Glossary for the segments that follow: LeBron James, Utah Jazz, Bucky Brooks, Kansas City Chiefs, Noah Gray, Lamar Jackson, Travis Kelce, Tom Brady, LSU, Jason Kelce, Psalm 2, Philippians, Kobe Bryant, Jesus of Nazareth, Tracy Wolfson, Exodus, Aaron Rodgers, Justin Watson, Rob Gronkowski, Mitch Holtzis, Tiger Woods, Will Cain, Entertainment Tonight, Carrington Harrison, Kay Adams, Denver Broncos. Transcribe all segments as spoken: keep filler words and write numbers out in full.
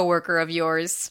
Worker of yours.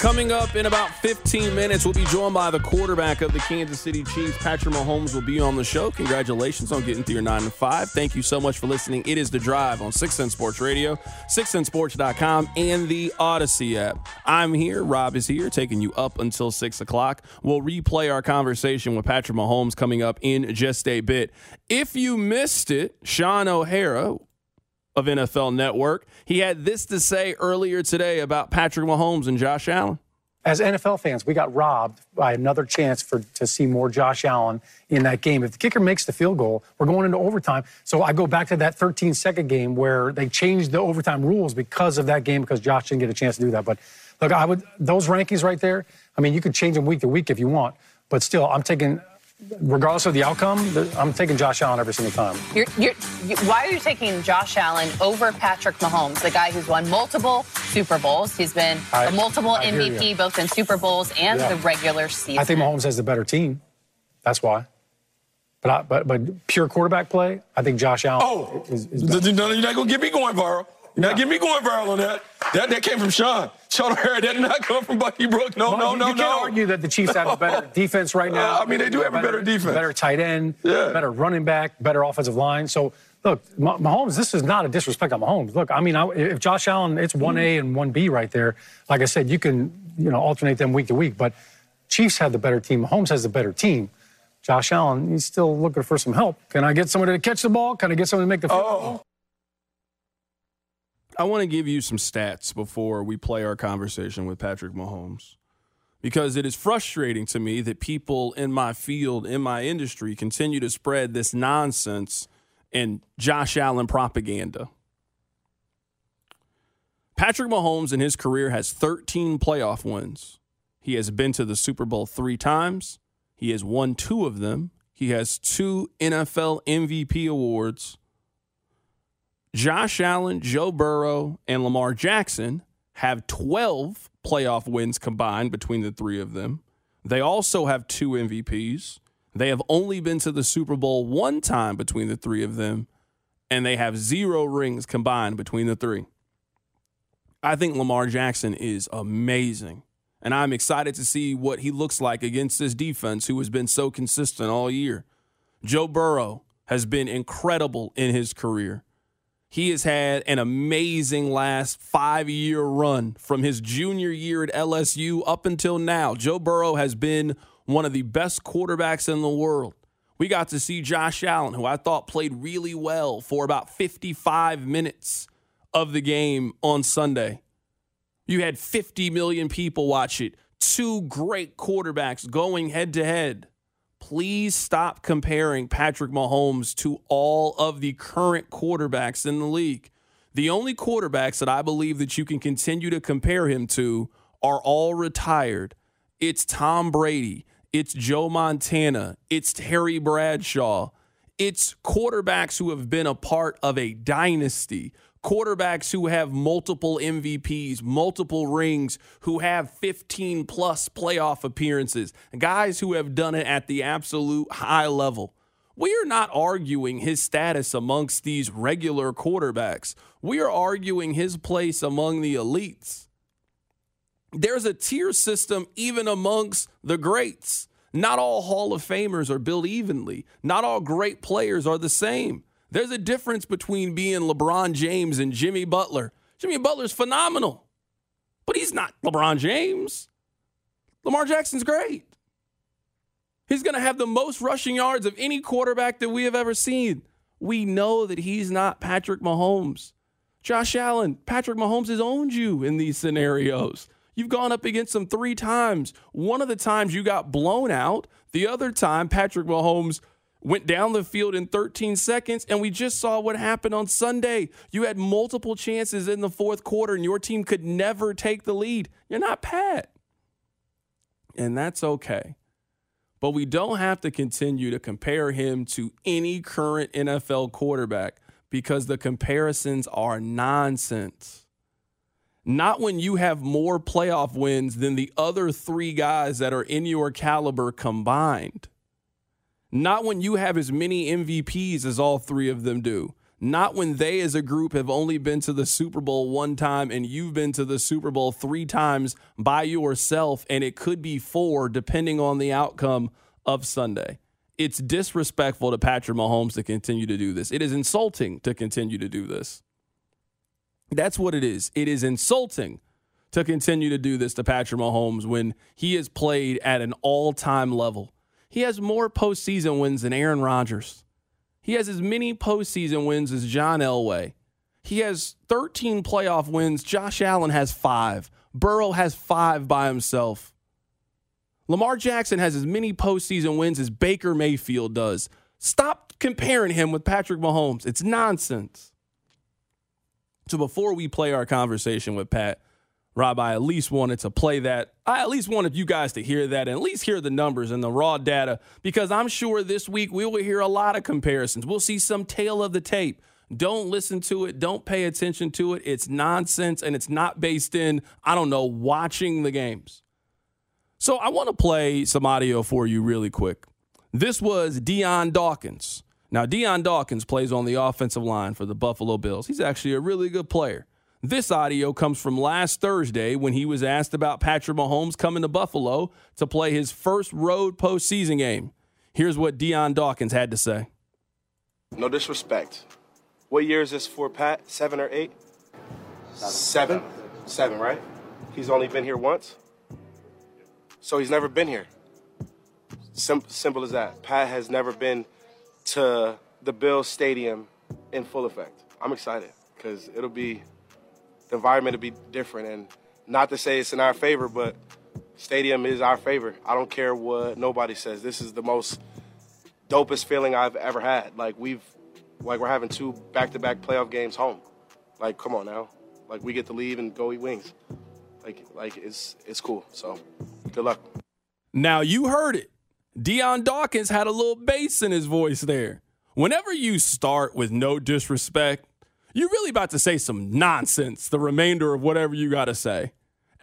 Coming up in about fifteen minutes, we'll be joined by the quarterback of the Kansas City Chiefs. Patrick Mahomes will be on the show. Congratulations on getting through your nine to five. Thank you so much for listening. It is The Drive on six ten Sports Radio, six ten sports dot com, and the Odyssey app. I'm here. Rob is here, taking you up until six o'clock. We'll replay our conversation with Patrick Mahomes coming up in just a bit. If you missed it, Sean O'Hara of N F L Network, he had this to say earlier today about Patrick Mahomes and Josh Allen. As N F L fans, we got robbed by another chance for to see more Josh Allen in that game. If the kicker makes the field goal, we're going into overtime. So I go back to that thirteen-second game where they changed the overtime rules because of that game, because Josh didn't get a chance to do that. But look, I would those rankings right there, I mean, you could change them week to week if you want, but still, I'm taking – regardless of the outcome, I'm taking Josh Allen every single time. You're, you're, you, why are you taking Josh Allen over Patrick Mahomes, the guy who's won multiple Super Bowls? He's been I, a multiple I M V P both in Super Bowls and yeah. the regular season. I think Mahomes has the better team. That's why. But I, but but pure quarterback play, I think Josh Allen oh, is, is better. No, you're not going to get me going, Burrow. You're not yeah. getting me going viral on that. That that came from Sean. Sean O'Hara, that did not come from Bucky Brooks. No, no, no, no. You no. can't argue that the Chiefs have a better defense right now. Uh, I mean, they do have a better, better defense. Better tight end, yeah. better running back, better offensive line. So, look, Mahomes, this is not a disrespect on Mahomes. Look, I mean, I, if Josh Allen, it's one A and one B right there. Like I said, you can, you know, alternate them week to week. But Chiefs have the better team. Mahomes has the better team. Josh Allen, he's still looking for some help. Can I get somebody to catch the ball? Can I get somebody to make the field goal? Oh. I want to give you some stats before we play our conversation with Patrick Mahomes, because it is frustrating to me that people in my field, in my industry, continue to spread this nonsense and Josh Allen propaganda. Patrick Mahomes in his career has thirteen playoff wins. He has been to the Super Bowl three times. He has won two of them. He has two N F L M V P awards. Josh Allen, Joe Burrow, and Lamar Jackson have twelve playoff wins combined between the three of them. They also have two M V Ps. They have only been to the Super Bowl one time between the three of them, and they have zero rings combined between the three. I think Lamar Jackson is amazing, and I'm excited to see what he looks like against this defense who has been so consistent all year. Joe Burrow has been incredible in his career. He has had an amazing last five-year run from his junior year at L S U up until now. Joe Burrow has been one of the best quarterbacks in the world. We got to see Josh Allen, who I thought played really well for about fifty-five minutes of the game on Sunday. You had fifty million people watch it. Two great quarterbacks going head-to-head. Please stop comparing Patrick Mahomes to all of the current quarterbacks in the league. The only quarterbacks that I believe that you can continue to compare him to are all retired. It's Tom Brady. It's Joe Montana. It's Terry Bradshaw. It's quarterbacks who have been a part of a dynasty. Quarterbacks who have multiple M V Ps, multiple rings, who have fifteen-plus playoff appearances, guys who have done it at the absolute high level. We are not arguing his status amongst these regular quarterbacks. We are arguing his place among the elites. There's a tier system even amongst the greats. Not all Hall of Famers are built evenly. Not all great players are the same. There's a difference between being LeBron James and Jimmy Butler. Jimmy Butler's phenomenal, but he's not LeBron James. Lamar Jackson's great. He's going to have the most rushing yards of any quarterback that we have ever seen. We know that he's not Patrick Mahomes. Josh Allen, Patrick Mahomes has owned you in these scenarios. You've gone up against him three times. One of the times you got blown out. The other time, Patrick Mahomes went down the field in thirteen seconds, and we just saw what happened on Sunday. You had multiple chances in the fourth quarter, and your team could never take the lead. You're not Pat. And that's okay. But we don't have to continue to compare him to any current N F L quarterback because the comparisons are nonsense. Not when you have more playoff wins than the other three guys that are in your caliber combined. Not when you have as many M V Ps as all three of them do. Not when they as a group have only been to the Super Bowl one time and you've been to the Super Bowl three times by yourself, and it could be four depending on the outcome of Sunday. It's disrespectful to Patrick Mahomes to continue to do this. It is insulting to continue to do this. That's what it is. It is insulting to continue to do this to Patrick Mahomes when he has played at an all-time level. He has more postseason wins than Aaron Rodgers. He has as many postseason wins as John Elway. He has thirteen playoff wins. Josh Allen has five. Burrow has five by himself. Lamar Jackson has as many postseason wins as Baker Mayfield does. Stop comparing him with Patrick Mahomes. It's nonsense. So before we play our conversation with Pat, Rob, I at least wanted to play that. I at least wanted you guys to hear that and at least hear the numbers and the raw data, because I'm sure this week we will hear a lot of comparisons. We'll see some tail of the tape. Don't listen to it. Don't pay attention to it. It's nonsense, and it's not based in, I don't know, watching the games. So I want to play some audio for you really quick. This was Deion Dawkins. Now, Deion Dawkins plays on the offensive line for the Buffalo Bills. He's actually a really good player. This audio comes from last Thursday when he was asked about Patrick Mahomes coming to Buffalo to play his first road postseason game. Here's what Deion Dawkins had to say. No disrespect. What year is this for, Pat? Seven or eight? Seven. Seven, Seven right? He's only been here once? So he's never been here. Sim- simple as that. Pat has never been to the Bills Stadium in full effect. I'm excited because it'll be... The environment will be different, and not to say it's in our favor, but stadium is our favor. I don't care what nobody says. This is the most dopest feeling I've ever had. Like we've, like we're having two back-to-back playoff games home. Like, come on now. Like we get to leave and go eat wings. Like, like it's it's cool. So, good luck. Now you heard it. Deion Dawkins had a little bass in his voice there. Whenever you start with no disrespect, you're really about to say some nonsense, the remainder of whatever you got to say.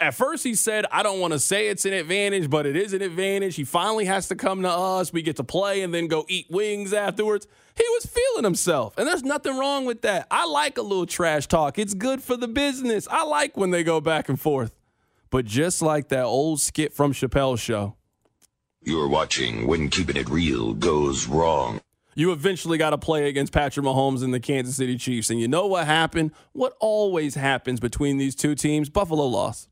At first he said, I don't want to say it's an advantage, but it is an advantage. He finally has to come to us. We get to play and then go eat wings afterwards. He was feeling himself, and there's nothing wrong with that. I like a little trash talk. It's good for the business. I like when they go back and forth. But just like that old skit from Chappelle's Show. You're watching When Keeping It Real Goes Wrong. You eventually got to play against Patrick Mahomes and the Kansas City Chiefs. And you know what happened? What always happens between these two teams? Buffalo lost.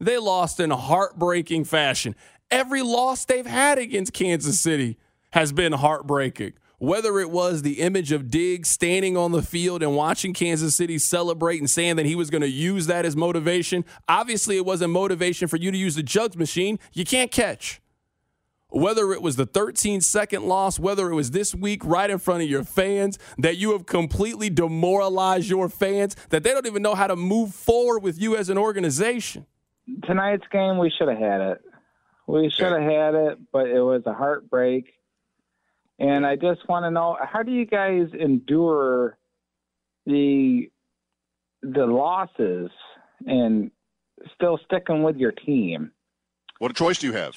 They lost in heartbreaking fashion. Every loss they've had against Kansas City has been heartbreaking. Whether it was the image of Diggs standing on the field and watching Kansas City celebrate and saying that he was going to use that as motivation. Obviously, it wasn't motivation for you to use the jugs machine. You can't catch. Whether it was the thirteen second loss, whether it was this week right in front of your fans, that you have completely demoralized your fans, that they don't even know how to move forward with you as an organization. Tonight's game, we should have had it. We should have had it, but it was a heartbreak. And I just want to know, how do you guys endure the the losses and still sticking with your team? What choice do you have?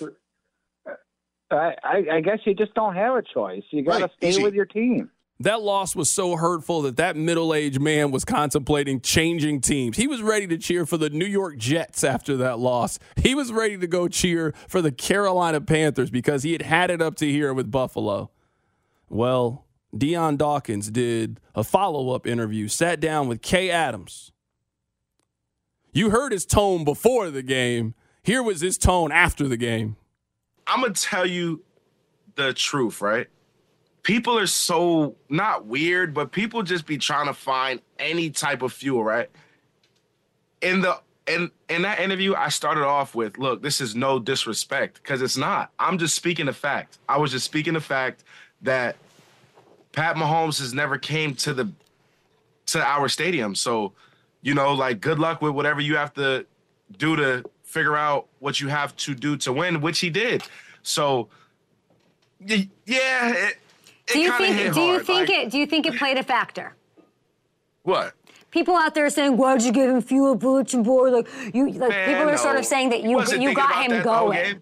I, I guess you just don't have a choice. You got to right. stay Easy. with your team. That loss was so hurtful that that middle-aged man was contemplating changing teams. He was ready to cheer for the New York Jets after that loss. He was ready to go cheer for the Carolina Panthers because he had had it up to here with Buffalo. Well, Deion Dawkins did a follow-up interview, sat down with Kay Adams. You heard his tone before the game. Here was his tone after the game. I'm going to tell you the truth, right? People are so, not weird, but people just be trying to find any type of fuel, right? In the in, in that interview, I started off with, look, this is no disrespect, because it's not. I'm just speaking the fact. I was just speaking the fact that Pat Mahomes has never came to the to our stadium. So, you know, like, good luck with whatever you have to do to figure out what you have to do to win, which he did. So, y- yeah, it, It do you think? Do you think like, it? Do you think it played a factor? What? People out there are saying, "Why'd you give him fuel, bulletin board?" Like you, like Man, people are no. sort of saying that you you got him going.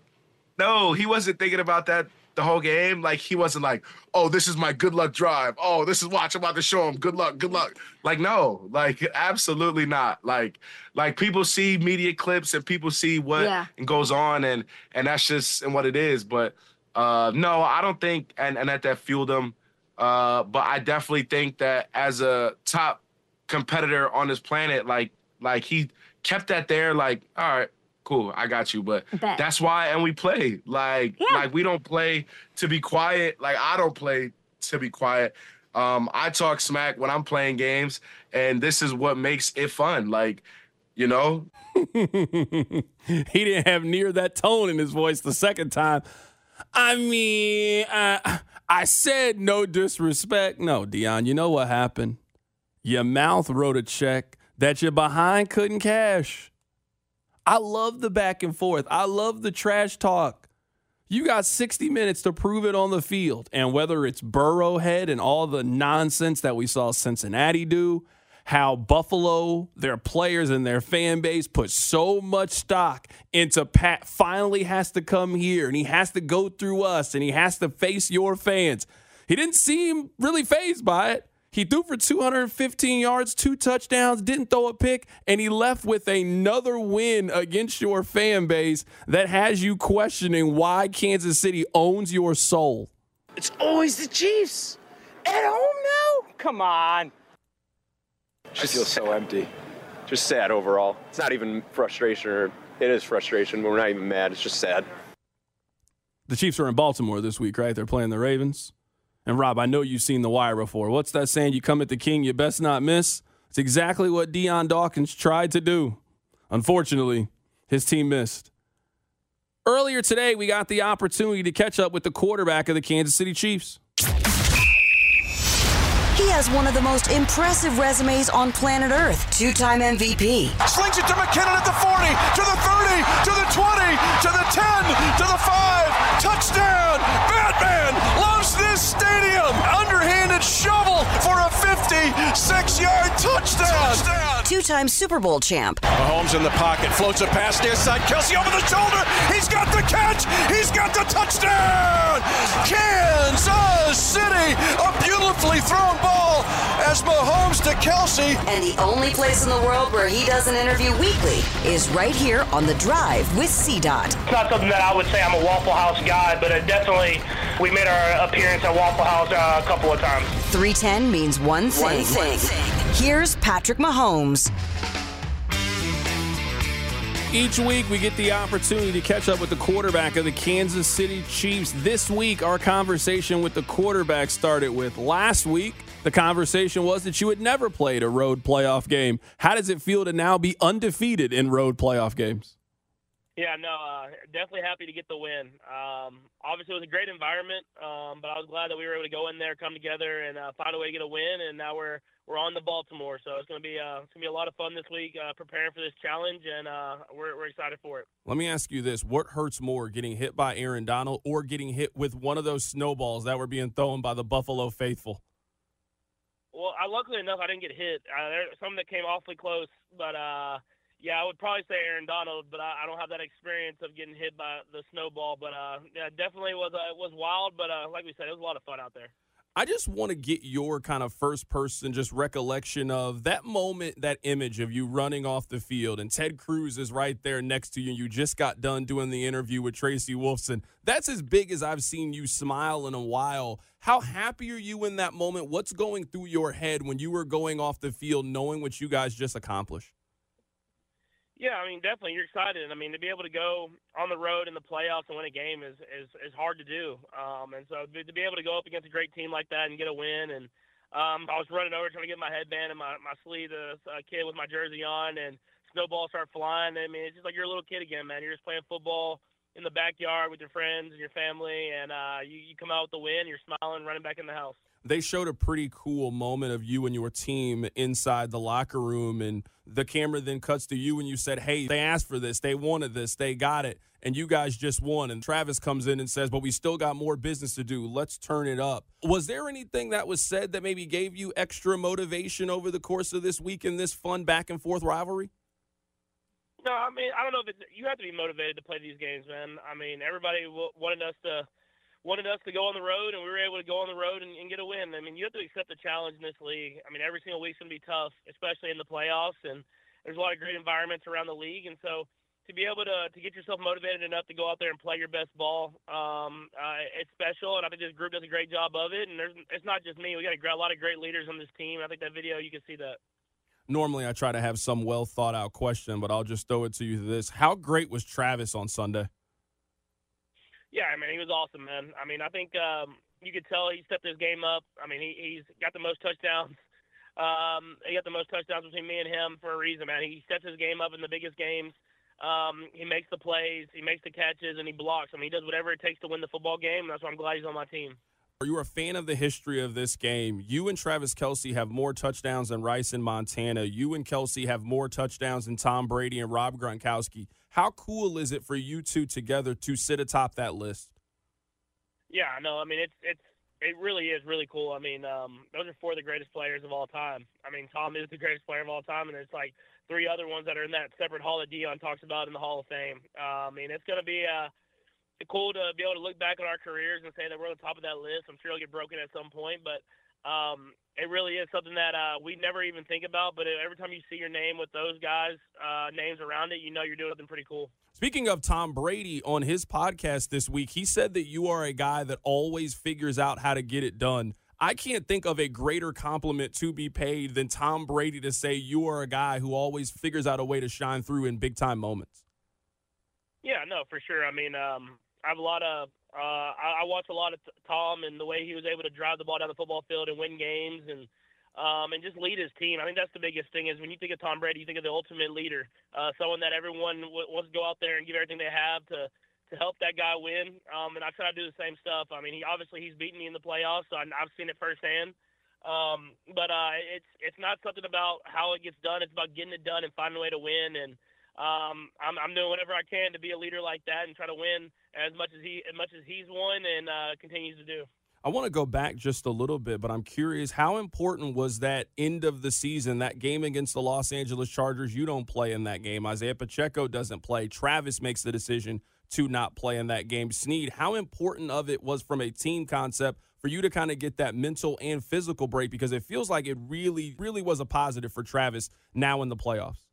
No, he wasn't thinking about that the whole game. Like he wasn't like, "Oh, this is my good luck drive. Oh, this is watch. I'm about to show him good luck, good luck." Like no, like absolutely not. Like like people see media clips and people see what yeah. goes on, and and that's just and what it is, but. Uh, no, I don't think, and, and that that fueled him. Uh, but I definitely think that as a top competitor on this planet, like like he kept that there. Like, all right, cool, I got you. But Bet. that's why, and we play like yeah. like we don't play to be quiet. Like I don't play to be quiet. Um, I talk smack when I'm playing games, and this is what makes it fun. Like. You know, he didn't have near that tone in his voice the second time. I mean, uh, I said no disrespect. No, Deion, you know what happened? Your mouth wrote a check that your behind couldn't cash. I love the back and forth. I love the trash talk. You got sixty minutes to prove it on the field. And whether it's Burrow head and all the nonsense that we saw Cincinnati do, how Buffalo, their players and their fan base put so much stock into Pat finally has to come here and he has to go through us and he has to face your fans. He didn't seem really fazed by it. He threw for two hundred fifteen yards, two touchdowns, didn't throw a pick, and he left with another win against your fan base that has you questioning why Kansas City owns your soul. It's always the Chiefs. At home now? Come on. She feels so empty. Just sad overall. It's not even frustration. Or it is frustration, but we're not even mad. It's just sad. The Chiefs are in Baltimore this week, right? They're playing the Ravens. And, Rob, I know you've seen The Wire before. What's that saying? You come at the king, you best not miss. It's exactly what Deion Dawkins tried to do. Unfortunately, his team missed. Earlier today, we got the opportunity to catch up with the quarterback of the Kansas City Chiefs. He has one of the most impressive resumes on planet Earth. Two-time M V P. Slings it to McKinnon at the forty, to the thirty, to the twenty, to the ten, to the five. Touchdown! Batman loves this stadium. Underhanded shovel for a fifty-six-yard touchdown. touchdown. Two-time Super Bowl champ. Mahomes in the pocket. Floats a pass near side. Kelce over the shoulder. He's got the catch. He's got the touchdown. Kansas City. A beautifully thrown ball as Mahomes to Kelce. And the only place in the world where he does an interview weekly is right here on The Drive with C DOT. It's not something that I would say I'm a Waffle House guy, but it definitely we made our appearance at Waffle House uh, a couple of times. three ten means one thing. One thing. Here's Patrick Mahomes. Each week we get the opportunity to catch up with the quarterback of the Kansas City Chiefs. This week our conversation with the quarterback started with last week. The conversation was that you had never played a road playoff game. How does it feel to now be undefeated in road playoff games? Yeah, no, uh, definitely happy to get the win. Um, obviously, it was a great environment, um, but I was glad that we were able to go in there, come together, and uh, find a way to get a win. And now we're we're on to Baltimore, so it's going to be uh, it's going to be a lot of fun this week, uh, preparing for this challenge, and uh, we're we're excited for it. Let me ask you this: what hurts more, getting hit by Aaron Donald or getting hit with one of those snowballs that were being thrown by the Buffalo faithful? Well, I, luckily enough, I didn't get hit. Uh, there some that came awfully close, but. Uh, Yeah, I would probably say Aaron Donald, but I, I don't have that experience of getting hit by the snowball. But uh, yeah, definitely was uh, it was wild. But uh, like we said, it was a lot of fun out there. I just want to get your kind of first person just recollection of that moment, that image of you running off the field and Ted Cruz is right there next to you and you just got done doing the interview with Tracy Wolfson. That's as big as I've seen you smile in a while. How happy are you in that moment? What's going through your head when you were going off the field knowing what you guys just accomplished? Yeah, I mean, definitely you're excited. I mean, to be able to go on the road in the playoffs and win a game is, is, is hard to do. Um, and so to be able to go up against a great team like that and get a win, and um, I was running over trying to get my headband and my, my sleeve to a kid with my jersey on, and snowballs start flying. I mean, it's just like you're a little kid again, man. You're just playing football in the backyard with your friends and your family, and uh, you, you come out with the win, you're smiling, running back in the house. They showed a pretty cool moment of you and your team inside the locker room, and the camera then cuts to you and you said, hey, they asked for this, they wanted this, they got it, and you guys just won. And Travis comes in and says, but we still got more business to do. Let's turn it up. Was there anything that was said that maybe gave you extra motivation over the course of this week in this fun back-and-forth rivalry? No, I mean, I don't know if it's – you have to be motivated to play these games, man. I mean, everybody w- wanted us to – wanted us to go on the road, and we were able to go on the road and, and get a win. I mean, you have to accept the challenge in this league. I mean, every single week's going to be tough, especially in the playoffs, and there's a lot of great environments around the league. And so to be able to to get yourself motivated enough to go out there and play your best ball, um, uh, it's special, and I think this group does a great job of it. And there's, it's not just me. We got a, a lot of great leaders on this team. I think that video, you can see that. Normally I try to have some well-thought-out question, but I'll just throw it to you this. How great was Travis on Sunday? Yeah, I mean, he was awesome, man. I mean, I think um, you could tell he stepped his game up. I mean, he, he's got the most touchdowns. Um, he got the most touchdowns between me and him for a reason, man. He steps his game up in the biggest games. Um, he makes the plays, he makes the catches, and he blocks. I mean, he does whatever it takes to win the football game, and that's why I'm glad he's on my team. Are you a fan of the history of this game? You and Travis Kelce have more touchdowns than Rice in Montana. You and Kelce have more touchdowns than Tom Brady and Rob Gronkowski. How cool is it for you two together to sit atop that list? Yeah, no, I mean, it's it's it really is really cool. I mean, um, those are four of the greatest players of all time. I mean, Tom is the greatest player of all time, and it's like three other ones that are in that separate hall that Deion talks about in the Hall of Fame. Uh, I mean, it's going to be a... cool to be able to look back at our careers and say that we're on the top of that list. I'm sure it'll get broken at some point, but um, it really is something that uh, we never even think about. But every time you see your name with those guys' uh, names around it, you know you're doing something pretty cool. Speaking of Tom Brady, on his podcast this week, he said that you are a guy that always figures out how to get it done. I can't think of a greater compliment to be paid than Tom Brady to say you are a guy who always figures out a way to shine through in big-time moments. Yeah, no, for sure. I mean, um, I have a lot of uh, – I, I watch a lot of t- Tom and the way he was able to drive the ball down the football field and win games and um, and just lead his team. I think that's the biggest thing is when you think of Tom Brady, you think of the ultimate leader, uh, someone that everyone w- wants to go out there and give everything they have to, to help that guy win. Um, and I try to do the same stuff. I mean, he obviously he's beaten me in the playoffs, so I, I've seen it firsthand. Um, but uh, it's it's not something about how it gets done. It's about getting it done and finding a way to win. And Um, I'm, I'm doing whatever I can to be a leader like that and try to win as much as he as much as he's won and uh, continues to do. I want to go back just a little bit, but I'm curious, how important was that end of the season, that game against the Los Angeles Chargers? You don't play in that game. Isaiah Pacheco doesn't play. Travis makes the decision to not play in that game. Sneed, how important of it was from a team concept for you to kind of get that mental and physical break? Because it feels like it really, really was a positive for Travis now in the playoffs.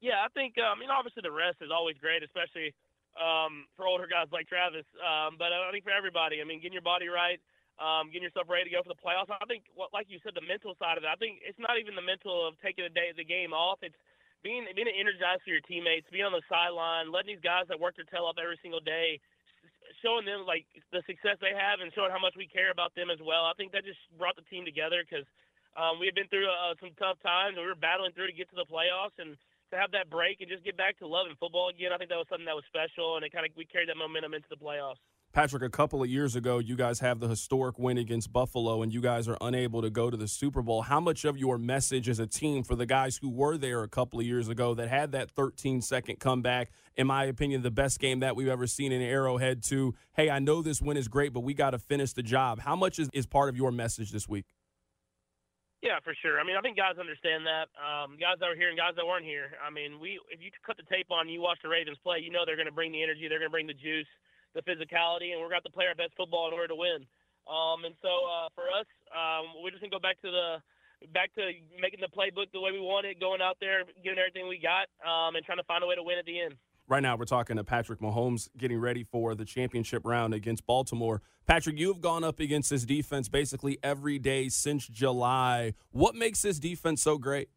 Yeah, I think, I um, mean, you know, obviously the rest is always great, especially um, for older guys like Travis. Um, but I think for everybody, I mean, getting your body right, um, getting yourself ready to go for the playoffs. I think, like you said, the mental side of it, I think it's not even the mental of taking a day of the game off. It's being being energized for your teammates, being on the sideline, letting these guys that work their tail off every single day, showing them, like, the success they have and showing how much we care about them as well. I think that just brought the team together because um, we had been through uh, some tough times and we were battling through to get to the playoffs and to have that break and just get back to loving football again. I think that was something that was special, and it kind of we carried that momentum into the playoffs. Patrick, a couple of years ago, you guys have the historic win against Buffalo, and you guys are unable to go to the Super Bowl. How much of your message as a team for the guys who were there a couple of years ago that had that thirteen-second comeback, in my opinion, the best game that we've ever seen in Arrowhead to, hey, I know this win is great, but we got to finish the job. How much is, is part of your message this week? Yeah, for sure. I mean, I think guys understand that. Um, guys that were here and guys that weren't here. I mean, we if you cut the tape on and you watch the Ravens play, you know they're going to bring the energy, they're going to bring the juice, the physicality, and we're going to have to play our best football in order to win. Um, and so uh, for us, um, we're just going to go back to the back to making the playbook the way we want it, going out there, giving everything we got, um, and trying to find a way to win at the end. Right now we're talking to Patrick Mahomes getting ready for the championship round against Baltimore. Patrick, you have gone up against this defense basically every day since July. What makes this defense so great?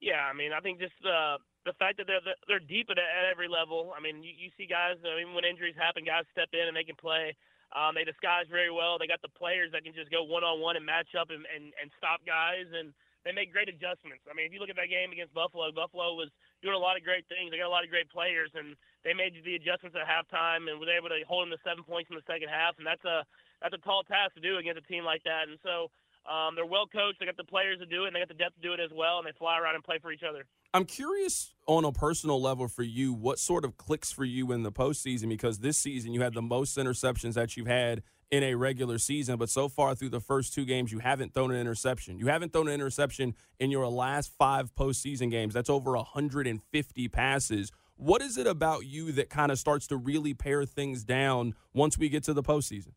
Yeah, I mean, I think just uh, the fact that they're they're deep at, at every level. I mean, you, you see guys, I mean, when injuries happen, guys step in and they can play. Um, they disguise very well. They got the players that can just go one-on-one and match up and, and, and stop guys, and they make great adjustments. I mean, if you look at that game against Buffalo, Buffalo was doing a lot of great things. They got a lot of great players, and they made the adjustments at halftime and was able to hold them to seven points in the second half, and that's a that's a tall task to do against a team like that. And so um, they're well coached. They got the players to do it, and they got the depth to do it as well, and they fly around and play for each other. I'm curious on a personal level for you, what sort of clicks for you in the postseason? Because this season you had the most interceptions that you've had in a regular season, but so far through the first two games, you haven't thrown an interception. You haven't thrown an interception in your last five postseason games. That's over one hundred fifty passes. What is it about you that kind of starts to really pare things down once we get to the postseason?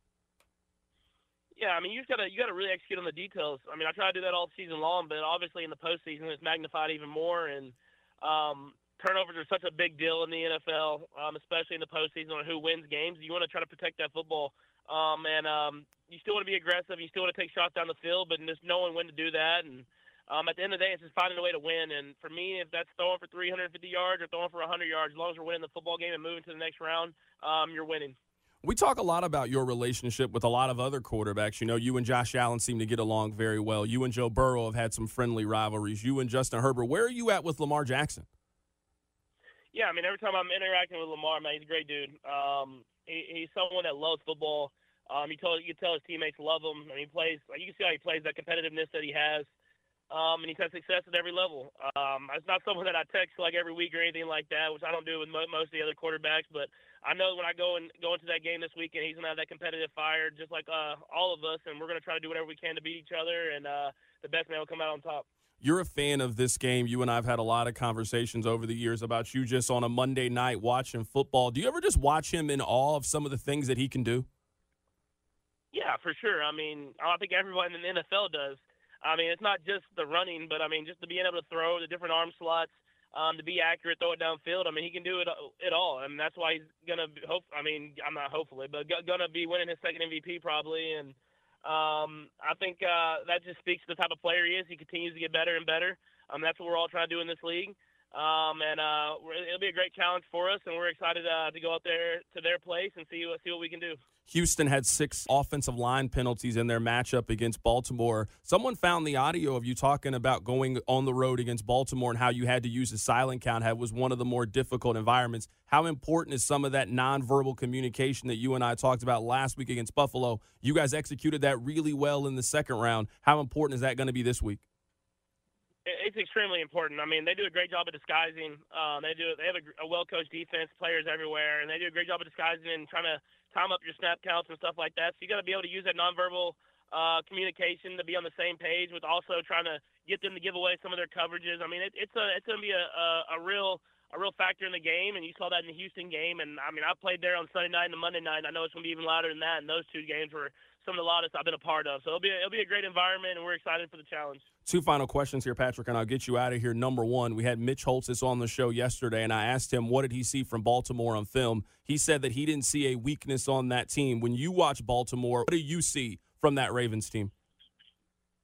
Yeah, I mean, you just gotta you gotta really execute on the details. I mean, I try to do that all season long, but obviously in the postseason it's magnified even more. And um, turnovers are such a big deal in the N F L, um, especially in the postseason on who wins games. You want to try to protect that football, um, and um, you still want to be aggressive. You still want to take shots down the field, but just knowing when to do that. And um, at the end of the day, it's just finding a way to win. And for me, if that's throwing for three hundred fifty yards or throwing for one hundred yards, as long as we're winning the football game and moving to the next round, um, you're winning. We talk a lot about your relationship with a lot of other quarterbacks. You know, you and Josh Allen seem to get along very well. You and Joe Burrow have had some friendly rivalries. You and Justin Herbert. Where are you at with Lamar Jackson? Yeah, I mean, every time I'm interacting with Lamar, man, he's a great dude. Um, he, he's someone that loves football. Um, you, told, you can tell his teammates love him. I mean, he plays. You can see how he plays, that competitiveness that he has. Um, and he's had success at every level. Um, it's not someone that I text like every week or anything like that, which I don't do with mo- most of the other quarterbacks. But I know when I go and go into that game this weekend, he's gonna have that competitive fire, just like uh, all of us. And we're gonna try to do whatever we can to beat each other, and uh, the best man will come out on top. You're a fan of this game. You and I have had a lot of conversations over the years about you just on a Monday night watching football. Do you ever just watch him in awe of some of the things that he can do? Yeah, for sure. I mean, I think everyone in the N F L does. I mean, it's not just the running, but, I mean, just to being able to throw the different arm slots, um, to be accurate, throw it downfield. I mean, he can do it it all. I mean, that's why he's going to – hope. I mean, I'm not hopefully, but going to be winning his second M V P probably. And um, I think uh, that just speaks to the type of player he is. He continues to get better and better. Um, that's what we're all trying to do in this league. Um, and uh, it'll be a great challenge for us, and we're excited uh, to go out there to their place and see what, see what we can do. Houston had six offensive line penalties in their matchup against Baltimore. Someone found the audio of you talking about going on the road against Baltimore and how you had to use a silent count. It was one of the more difficult environments. How important is some of that nonverbal communication that you and I talked about last week against Buffalo? You guys executed that really well in the second round. How important is that going to be this week? It's extremely important. I mean, they do a great job of disguising. Um, they do. They have a, a well-coached defense, players everywhere, and they do a great job of disguising and trying to time up your snap counts and stuff like that. So you got to be able to use that nonverbal uh, communication to be on the same page with also trying to get them to give away some of their coverages. I mean, it, it's a, it's going to be a, a, a real a real factor in the game, and you saw that in the Houston game. And, I mean, I played there on Sunday night and the Monday night, and I know it's going to be even louder than that, and those two games were – some of the loudest I've been a part of. So it'll be a, it'll be a great environment, and we're excited for the challenge. Two final questions here, Patrick, and I'll get you out of here. Number one, we had Mitch Holtzis on the show yesterday, and I asked him what did he see from Baltimore on film. He said that he didn't see a weakness on that team. When you watch Baltimore, what do you see from that Ravens team?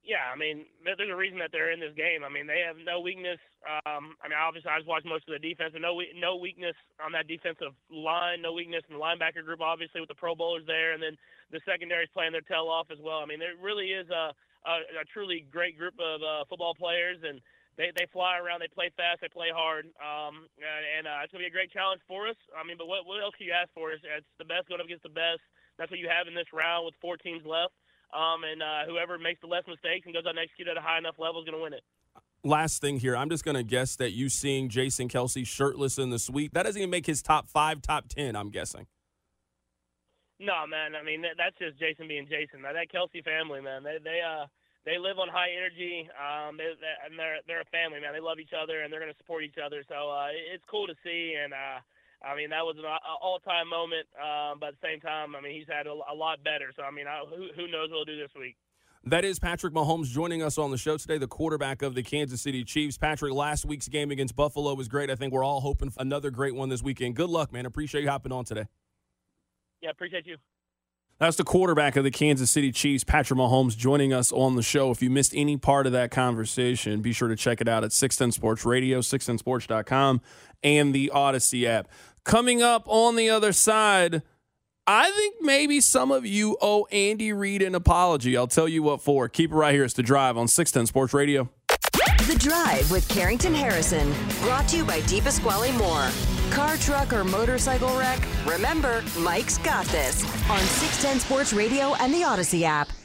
Yeah, I mean, there's a reason that they're in this game. I mean, they have no weakness. Um, I mean, obviously, I just watched most of the defense, and no, no weakness on that defensive line, no weakness in the linebacker group, obviously, with the Pro Bowlers there, and then the secondary's playing their tail off as well. I mean, there really is a, a, a truly great group of uh, football players, and they, they fly around, they play fast, they play hard, um, and, and uh, it's going to be a great challenge for us. I mean, but what, what else can you ask for? It's, it's the best going up against the best. That's what you have in this round with four teams left. Um, and uh, whoever makes the less mistakes and goes out and executes at a high enough level is going to win it. Last thing here, I'm just going to guess that you seeing Jason Kelce shirtless in the suite, that doesn't even make his top five, top ten, I'm guessing. No, man, I mean, that, that's just Jason being Jason. That, that Kelce family, man, they they uh, they live on high energy, um, they, they, and they're, they're a family, man. They love each other, and they're going to support each other. So uh, it's cool to see, and uh, I mean, that was an all-time moment, um, but at the same time, I mean, he's had a, a lot better. So, I mean, I, who, who knows what he'll do this week. That is Patrick Mahomes joining us on the show today, the quarterback of the Kansas City Chiefs. Patrick, last week's game against Buffalo was great. I think we're all hoping for another great one this weekend. Good luck, man. Appreciate you hopping on today. Yeah, appreciate you. That's the quarterback of the Kansas City Chiefs, Patrick Mahomes, joining us on the show. If you missed any part of that conversation, be sure to check it out at six ten Sports Radio, six ten sports dot com, and the Odyssey app. Coming up on the other side, I think maybe some of you owe Andy Reid an apology. I'll tell you what for. Keep it right here. It's The Drive on six ten Sports Radio. The Drive with Carrington Harrison, brought to you by DePasquale Moore. Car, truck, or motorcycle wreck? Remember, Mike's got this on six ten Sports Radio and the Odyssey app.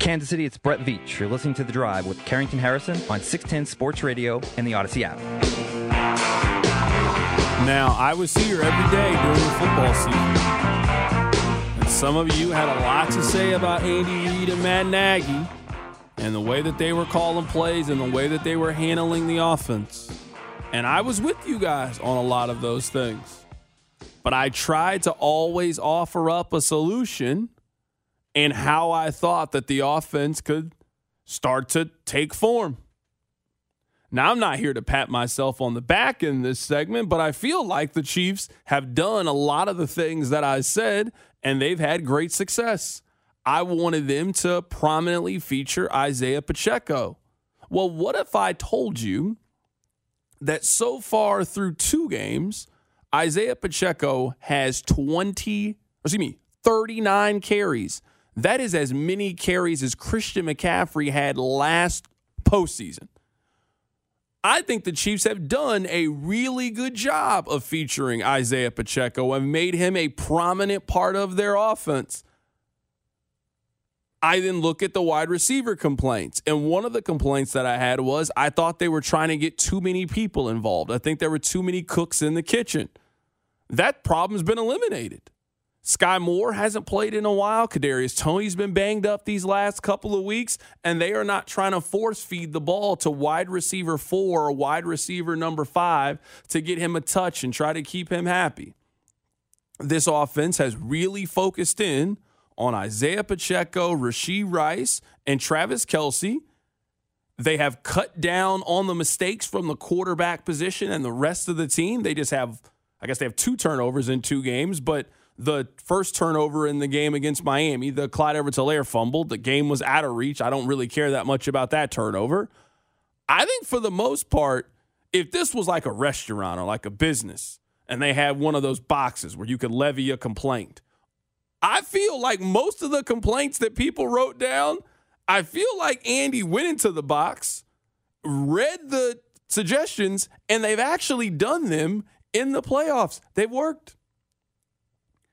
Kansas City, it's Brett Veach. You're listening to The Drive with Carrington Harrison on six ten Sports Radio and the Odyssey app. Now, I was here every day during the football season. And some of you had a lot to say about Andy Reid and Matt Nagy and the way that they were calling plays and the way that they were handling the offense. And I was with you guys on a lot of those things. But I tried to always offer up a solution and how I thought that the offense could start to take form. Now, I'm not here to pat myself on the back in this segment, but I feel like the Chiefs have done a lot of the things that I said, and they've had great success. I wanted them to prominently feature Isaiah Pacheco. Well, what if I told you that so far through two games, Isaiah Pacheco has twenty, excuse me, thirty-nine carries. That is as many carries as Christian McCaffrey had last postseason. I think the Chiefs have done a really good job of featuring Isaiah Pacheco and made him a prominent part of their offense. I then look at the wide receiver complaints. And one of the complaints that I had was I thought they were trying to get too many people involved. I think there were too many cooks in the kitchen. That problem's been eliminated. Sky Moore hasn't played in a while. Kadarius Toney's been banged up these last couple of weeks, and they are not trying to force feed the ball to wide receiver four or wide receiver number five to get him a touch and try to keep him happy. This offense has really focused in on Isaiah Pacheco, Rashee Rice, and Travis Kelce. They have cut down on the mistakes from the quarterback position and the rest of the team. They just have, I guess they have two turnovers in two games, but the first turnover in the game against Miami, the Clyde Edwards-Helaire fumble, the game was out of reach. I don't really care that much about that turnover. I think for the most part, if this was like a restaurant or like a business and they had one of those boxes where you could levy a complaint, I feel like most of the complaints that people wrote down, I feel like Andy went into the box, read the suggestions, and they've actually done them in the playoffs. They've worked.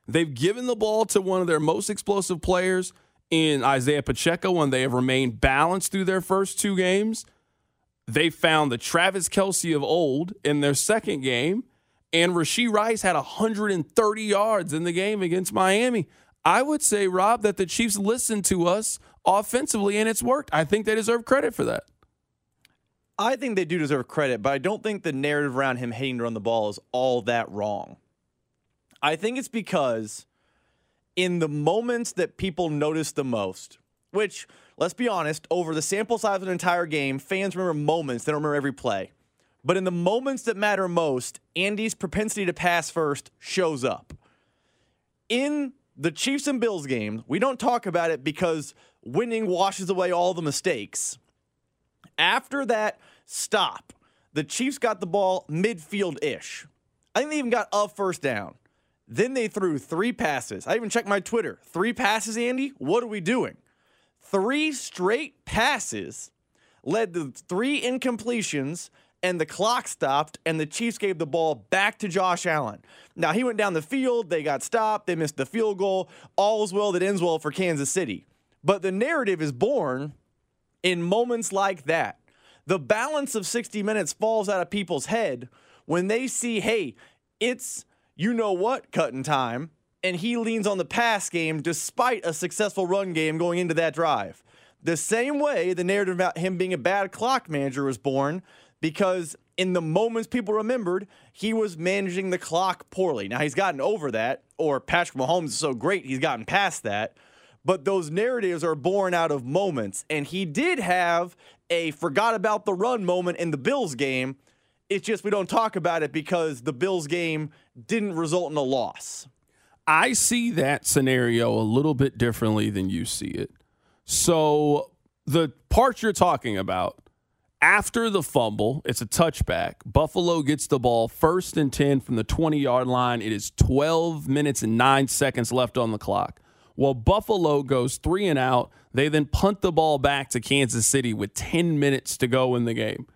They've given the ball to one of their most explosive players in Isaiah Pacheco, and they have remained balanced through their first two games. they found the Travis Kelce of old in their second game, and Rashee Rice had one hundred thirty yards in the game against Miami. I would say, Rob, that the Chiefs listened to us offensively, and it's worked. I think they deserve credit for that. I think they do deserve credit, but I don't think the narrative around him hating to run the ball is all that wrong. I think it's because in the moments that people notice the most, which, let's be honest, over the sample size of an entire game, fans remember moments. They don't remember every play. But in the moments that matter most, Andy's propensity to pass first shows up. In the Chiefs and Bills game, we don't talk about it because winning washes away all the mistakes. After that stop, the Chiefs got the ball midfield-ish. I think they even got a first down. Then they threw three passes. I even checked my Twitter. Three passes, Andy? What are we doing? Three straight passes led to three incompletions, and the clock stopped, and the Chiefs gave the ball back to Josh Allen. Now, he went down the field. They got stopped. They missed the field goal. All's well that ends well for Kansas City. But the narrative is born in moments like that. The balance of sixty minutes falls out of people's head when they see, hey, it's you-know-what cutting time, and he leans on the pass game despite a successful run game going into that drive. The same way the narrative about him being a bad clock manager was born, because in the moments people remembered, he was managing the clock poorly. Now, he's gotten over that, or Patrick Mahomes is so great he's gotten past that. But those narratives are born out of moments. And he did have a forgot about the run moment in the Bills game. It's just we don't talk about it because the Bills game didn't result in a loss. I see that scenario a little bit differently than you see it. So the part you're talking about, after the fumble, it's a touchback. Buffalo gets the ball first and ten from the twenty-yard line. It is twelve minutes and nine seconds left on the clock. Well, Buffalo goes three and out. They then punt the ball back to Kansas City with ten minutes to go in the game.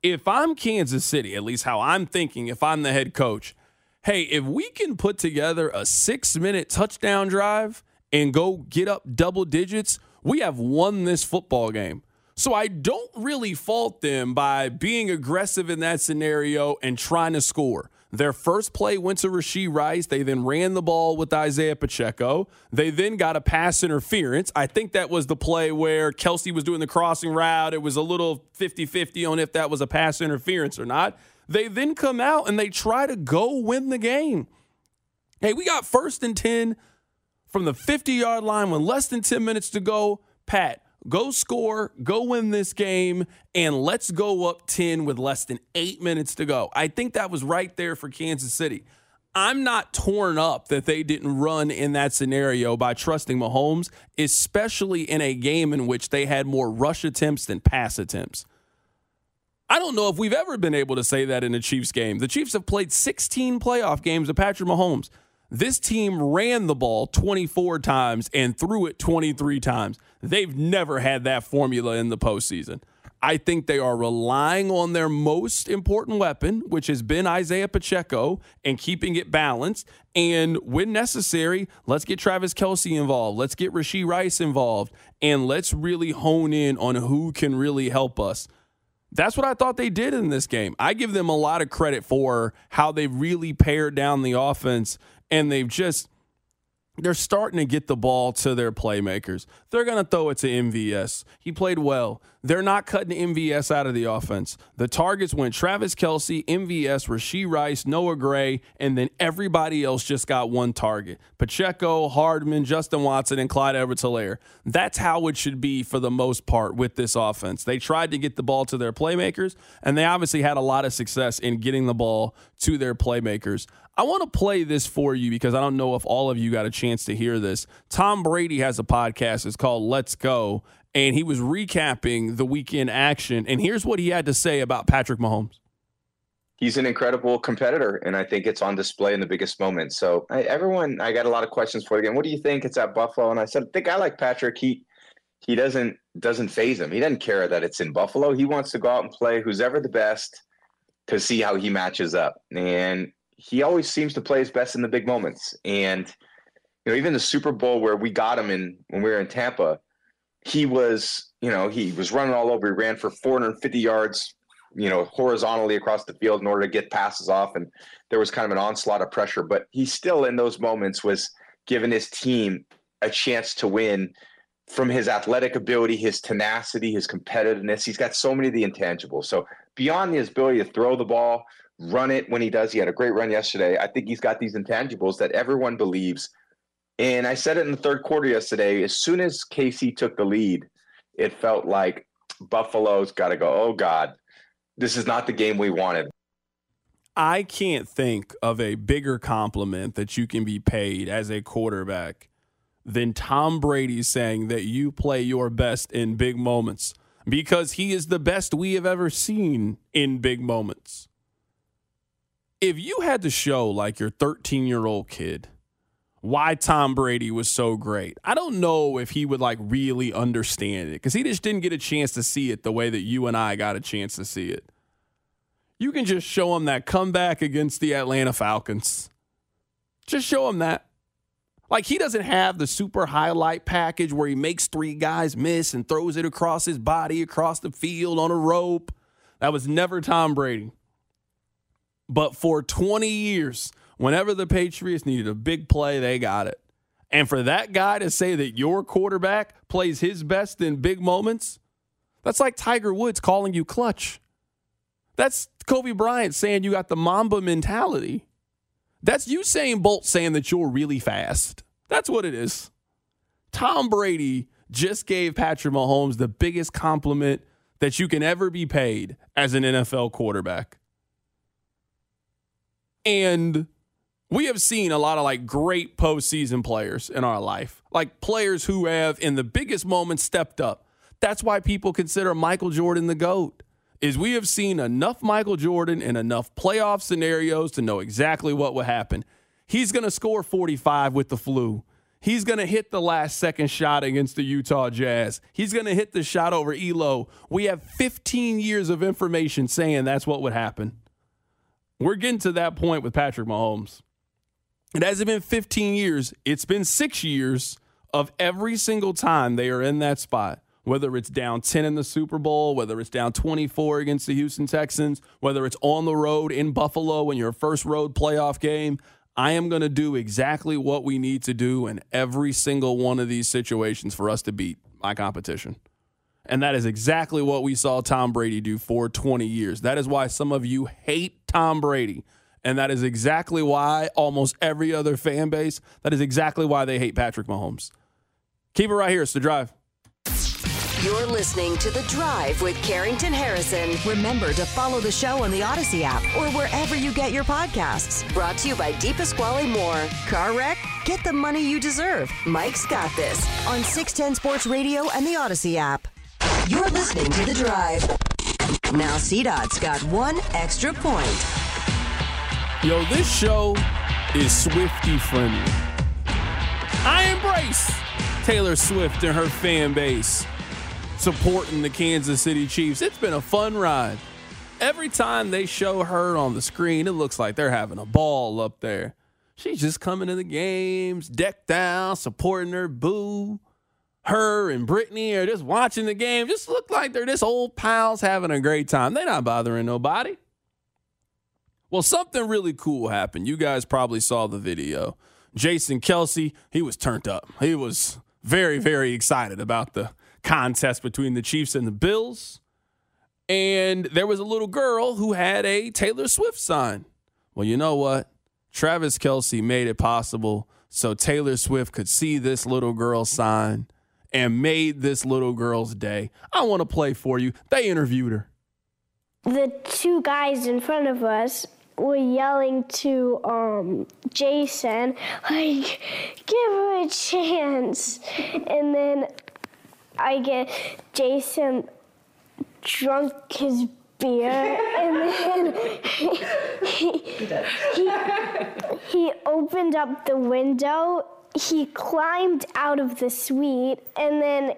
If I'm Kansas City, at least how I'm thinking, if I'm the head coach, hey, if we can put together a six-minute touchdown drive and go get up double digits, we have won this football game. So I don't really fault them by being aggressive in that scenario and trying to score. Their first play went to Rashee Rice. They then ran the ball with Isaiah Pacheco. They then got a pass interference. I think that was the play where Kelce was doing the crossing route. It was a little fifty-fifty on if that was a pass interference or not. They then come out and they try to go win the game. Hey, we got first and ten from the fifty-yard line with less than ten minutes to go. Pat, go score, go win this game, and let's go up ten with less than eight minutes to go. I think that was right there for Kansas City. I'm not torn up that they didn't run in that scenario by trusting Mahomes, especially in a game in which they had more rush attempts than pass attempts. I don't know if we've ever been able to say that in a Chiefs game. The Chiefs have played sixteen playoff games with Patrick Mahomes. This team ran the ball twenty-four times and threw it twenty-three times. They've never had that formula in the postseason. I think they are relying on their most important weapon, which has been Isaiah Pacheco, and keeping it balanced. And when necessary, let's get Travis Kelce involved. Let's get Rashee Rice involved. And let's really hone in on who can really help us. That's what I thought they did in this game. I give them a lot of credit for how they really pared down the offense, and they've just they're starting to get the ball to their playmakers. They're going to throw it to M V S. He played well. They're not cutting M V S out of the offense. The targets went Travis Kelce, M V S, Rashee Rice, Noah Gray, and then everybody else just got one target. Pacheco, Hardman, Justin Watson, and Clyde Edwards-Helaire. That's how it should be for the most part with this offense. They tried to get the ball to their playmakers, and they obviously had a lot of success in getting the ball to their playmakers. I want to play this for you because I don't know if all of you got a chance to hear this. Tom Brady has a podcast. It's called Let's Go, and he was recapping the weekend action, and here's what he had to say about Patrick Mahomes. He's an incredible competitor, and I think it's on display in the biggest moment. So I, everyone, I got a lot of questions for the game. What do you think? It's at Buffalo, and I said, I think I like Patrick. He he doesn't doesn't faze him. He doesn't care that it's in Buffalo. He wants to go out and play who's ever the best to see how he matches up, and he always seems to play his best in the big moments. And, you know, even the Super Bowl where we got him in, when we were in Tampa, he was, you know, he was running all over. He ran for four hundred fifty yards, you know, horizontally across the field in order to get passes off. And there was kind of an onslaught of pressure, but he still in those moments was giving his team a chance to win from his athletic ability, his tenacity, his competitiveness. He's got so many of the intangibles. So beyond his ability to throw the ball, run it when he does, he had a great run yesterday. I think he's got these intangibles that everyone believes. And I said it in the third quarter yesterday, as soon as K C took the lead, it felt like Buffalo's got to go, oh, God, this is not the game we wanted. I can't think of a bigger compliment that you can be paid as a quarterback than Tom Brady saying that you play your best in big moments, because he is the best we have ever seen in big moments. If you had to show like your thirteen-year-old kid why Tom Brady was so great, I don't know if he would like really understand it, because he just didn't get a chance to see it the way that you and I got a chance to see it. You can just show him that comeback against the Atlanta Falcons. Just show him that. Like, he doesn't have the super highlight package where he makes three guys miss and throws it across his body, across the field on a rope. That was never Tom Brady. But for twenty years, whenever the Patriots needed a big play, they got it. And for that guy to say that your quarterback plays his best in big moments, that's like Tiger Woods calling you clutch. That's Kobe Bryant saying you got the Mamba mentality. That's Usain Bolt saying that you're really fast. That's what it is. Tom Brady just gave Patrick Mahomes the biggest compliment that you can ever be paid as an N F L quarterback. And we have seen a lot of like great postseason players in our life, like players who have in the biggest moments stepped up. That's why people consider Michael Jordan the GOAT, is we have seen enough Michael Jordan and enough playoff scenarios to know exactly what would happen. He's going to score forty-five with the flu. He's going to hit the last second shot against the Utah Jazz. He's going to hit the shot over Elo. We have fifteen years of information saying that's what would happen. We're getting to that point with Patrick Mahomes. It hasn't been fifteen years. It's been six years of every single time they are in that spot, whether it's down ten in the Super Bowl, whether it's down twenty-four against the Houston Texans, whether it's on the road in Buffalo in your first road playoff game. I am going to do exactly what we need to do in every single one of these situations for us to beat my competition. And that is exactly what we saw Tom Brady do for twenty years. That is why some of you hate Tom Brady. And that is exactly why almost every other fan base, that is exactly why they hate Patrick Mahomes. Keep it right here. It's The Drive. You're listening to The Drive with Carrington Harrison. Remember to follow the show on the Odyssey app or wherever you get your podcasts. Brought to you by DePasquale Moore. Car wreck? Get the money you deserve. Mike's got this on six ten Sports Radio and the Odyssey app. You're listening to The Drive. Now C DOT's got one extra point. Yo, this show is Swiftie friendly. I embrace Taylor Swift and her fan base supporting the Kansas City Chiefs. It's been a fun ride. Every time they show her on the screen, it looks like they're having a ball up there. She's just coming to the games, decked out, supporting her boo. Her and Brittany are just watching the game. Just look like they're just old pals having a great time. They're not bothering nobody. Well, something really cool happened. You guys probably saw the video. Jason Kelce, he was turned up. He was very, very excited about the contest between the Chiefs and the Bills. And there was a little girl who had a Taylor Swift sign. Well, you know what? Travis Kelce made it possible so Taylor Swift could see this little girl's sign and made this little girl's day. I want to play for you. They interviewed her. The two guys in front of us were yelling to um, Jason, like, give her a chance. And then I get Jason drunk his beer, and then he, he, he, he opened up the window. He climbed out of the suite and then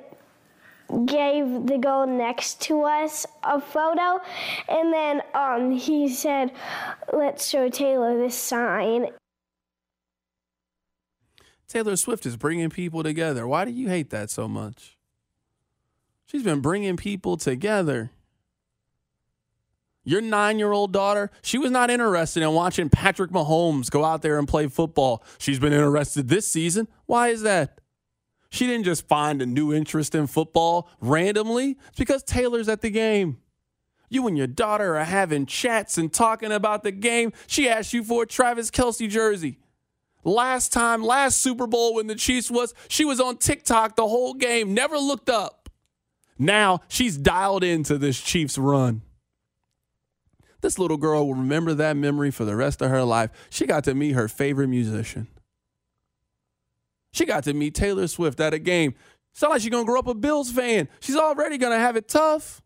gave the girl next to us a photo. And then um, he said, let's show Taylor this sign. Taylor Swift is bringing people together. Why do you hate that so much? She's been bringing people together. Your nine-year-old daughter, she was not interested in watching Patrick Mahomes go out there and play football. She's been interested this season. Why is that? She didn't just find a new interest in football randomly. It's because Taylor's at the game. You and your daughter are having chats and talking about the game. She asked you for a Travis Kelce jersey. Last time, last Super Bowl when the Chiefs was, she was on TikTok the whole game, never looked up. Now she's dialed into this Chiefs run. This little girl will remember that memory for the rest of her life. She got to meet her favorite musician. She got to meet Taylor Swift at a game. It's not like she's going to grow up a Bills fan. She's already going to have it tough.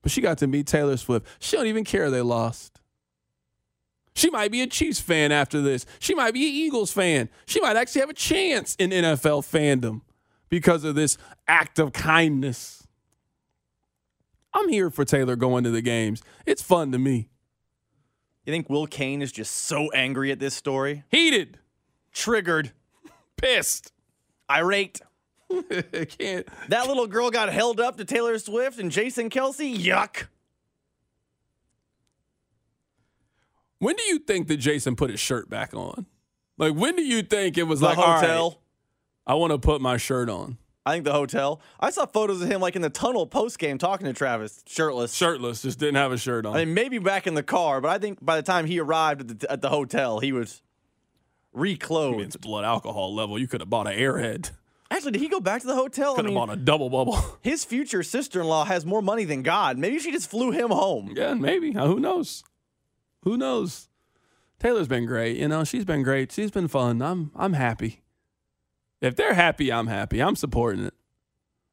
But she got to meet Taylor Swift. She don't even care they lost. She might be a Chiefs fan after this. She might be an Eagles fan. She might actually have a chance in N F L fandom because of this act of kindness. I'm here for Taylor going to the games. It's fun to me. You think Will Cain is just so angry at this story? Heated. Triggered. Pissed. Irate. I can't. That little girl got held up to Taylor Swift and Jason Kelce. Yuck. When do you think that Jason put his shirt back on? Like, when do you think it was the like, hotel? All right, I want to put my shirt on. I think the hotel. I saw photos of him like in the tunnel post-game talking to Travis, shirtless. Shirtless, just didn't have a shirt on. I mean, maybe back in the car, but I think by the time he arrived at the, at the hotel, he was reclothed. I mean, it's blood alcohol level. You could have bought an Airhead. Actually, did he go back to the hotel? Could have I mean, bought a double bubble. His future sister-in-law has more money than God. Maybe she just flew him home. Yeah, maybe. Who knows? Who knows? Taylor's been great. You know, she's been great. She's been fun. I'm I'm happy. If they're happy, I'm happy. I'm supporting it.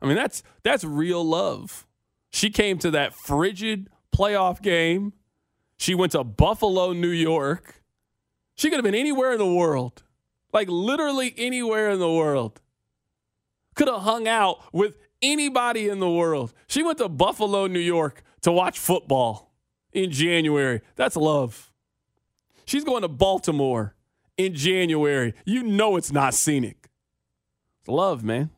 I mean, that's that's real love. She came to that frigid playoff game. She went to Buffalo, New York. She could have been anywhere in the world. Like literally anywhere in the world. Could have hung out with anybody in the world. She went to Buffalo, New York to watch football in January. That's love. She's going to Baltimore in January. You know it's not scenic. It's love, man.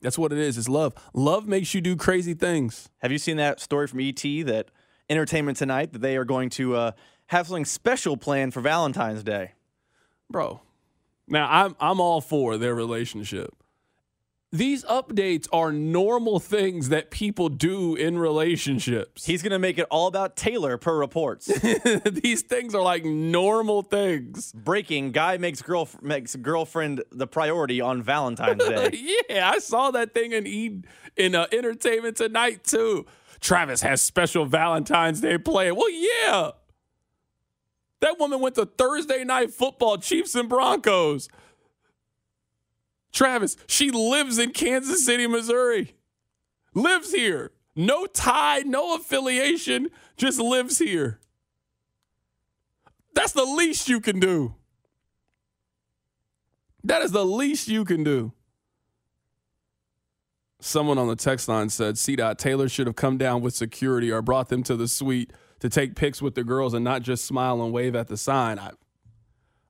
That's what it is. It's love. Love makes you do crazy things. Have you seen that story from E T that Entertainment Tonight, that they are going to uh, have something special planned for Valentine's Day? Bro. Now, I'm I'm all for their relationship. These updates are normal things that people do in relationships. He's going to make it all about Taylor per reports. These things are like normal things. Breaking, guy makes, girlf- makes girlfriend the priority on Valentine's Day. Yeah, I saw that thing in, e- in uh, Entertainment Tonight, too. Travis has special Valentine's Day play. Well, yeah. That woman went to Thursday Night Football, Chiefs and Broncos. Travis, she lives in Kansas City, Missouri. Lives here. No tie, no affiliation, just lives here. That's the least you can do. That is the least you can do. Someone on the text line said, C. Taylor should have come down with security or brought them to the suite to take pics with the girls and not just smile and wave at the sign. I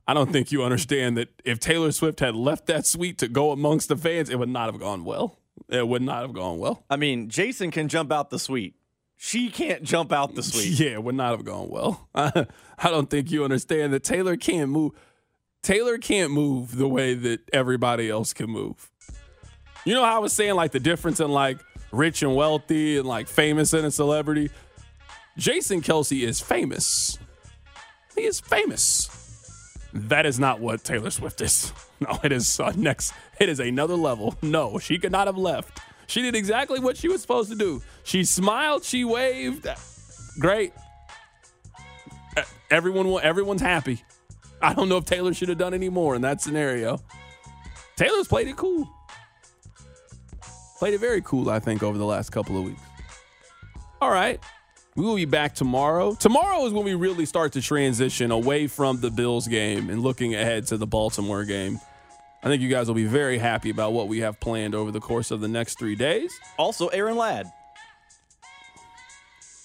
I don't think you understand that if Taylor Swift had left that suite to go amongst the fans, it would not have gone well. It would not have gone well. I mean, Jason can jump out the suite. She can't jump out the suite. Yeah, it would not have gone well. I, I don't think you understand that Taylor can't move. Taylor can't move the way that everybody else can move. You know how I was saying, like, the difference in, like, rich and wealthy and, like, famous and a celebrity? Jason Kelce is famous. He is famous. That is not what Taylor Swift is. No, it is uh, next. It is another level. No, she could not have left. She did exactly what she was supposed to do. She smiled. She waved. Great. Everyone will. Everyone's happy. I don't know if Taylor should have done any more in that scenario. Taylor's played it cool. Played it very cool, I think, over the last couple of weeks. All right. We will be back tomorrow. Tomorrow is when we really start to transition away from the Bills game and looking ahead to the Baltimore game. I think you guys will be very happy about what we have planned over the course of the next three days. Also, Aaron Ladd. At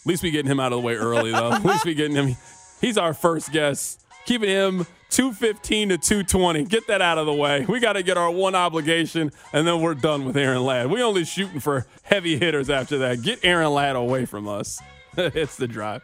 least we getting him out of the way early, though. At least we getting him. He's our first guest. keeping him two fifteen to two twenty. Get that out of the way. We got to get our one obligation, and then we're done with Aaron Ladd. We only shooting for heavy hitters after that. Get Aaron Ladd away from us. It's the drive.